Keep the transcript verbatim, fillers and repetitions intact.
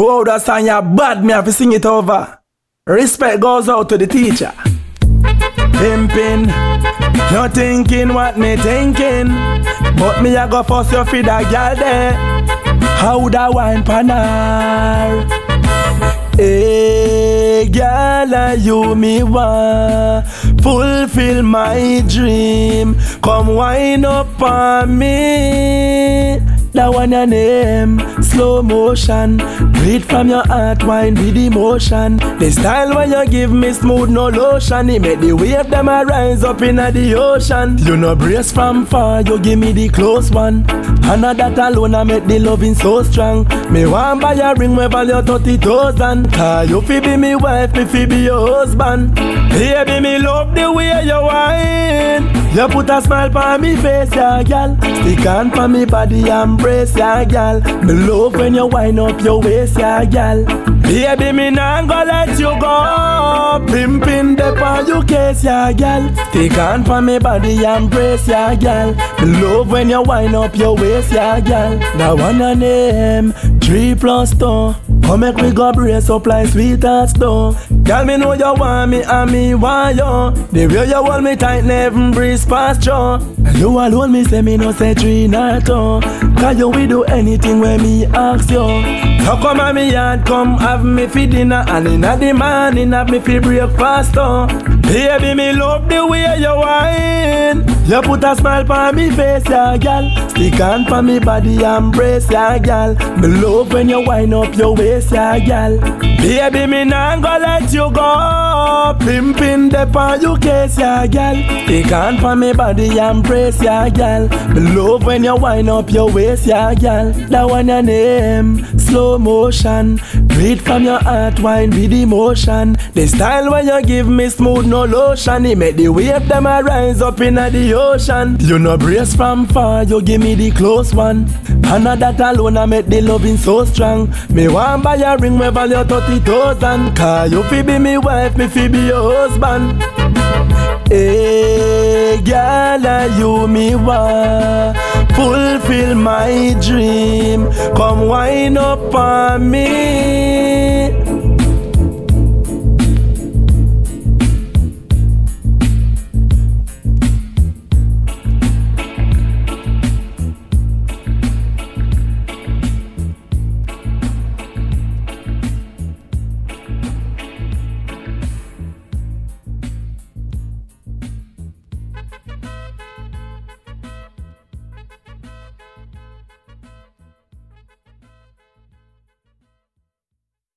To how that song ya bad, me have to sing it over. Respect goes out to the teacher. Pimpin', you're thinking what me thinking, but me a go force you feed a girl there. How that wine panar? Hey, girl, are you me want? Fulfill my dream. Come wine up on me. That one your name, slow motion. Breathe from your heart, wine with emotion. The style when you give me smooth, no lotion. It make the wave them a rise up in the ocean. You no brace from far, you give me the close one. And that alone I make the loving so strong. Me want buy a ring, me value thirty thousand. Cause you fi be me wife, me fi be your husband. Baby, me love the way you whine. You put a smile on me face, ya yeah, girl. Stick on for me body, embrace, ya yeah, girl. Me love when you wind up your waist, ya yeah, girl. Baby, me nah go let you go. Pimpin' dep on you case, ya yeah, girl. Stick on for me body, embrace, ya yeah, girl. Me love when you wind up your waist, ya yeah, girl. That one a name, three plus two. Come make we go brace up like sweet as though. Girl, me know you want me and me want you. The way you hold me tight, never breeze past you. You alone, me say me no say three not two. Cause you will do anything when me ask you. So come at me yard, come have me for dinner. And in the morning have me for breakfast oh. Baby, me love the way you whine. You put a smile on me face, ya yeah, girl. Stick on for me body, embrace, ya yeah, girl. Me love when you wind up your waist, ya yeah, girl. Baby, me nah go let you go. Pimpin' dep on you case, ya yeah, girl. Stick on for me body, embrace, ya yeah, girl. Me love when you wind up your waist, ya yeah, girl. That one your name, slow motion. Breathe from your heart, wine with emotion. The style when you give me smooth, no lotion. It make the wave them a rise up in the ocean. You no brace from far, you give me the close one. And that alone I make the loving so strong. Me want buy a ring, me value thirty thousand. Cause you fi be me wife, me fi be your husband. Hey, girl, are you me want? Fulfill my dream. Come wine up on me.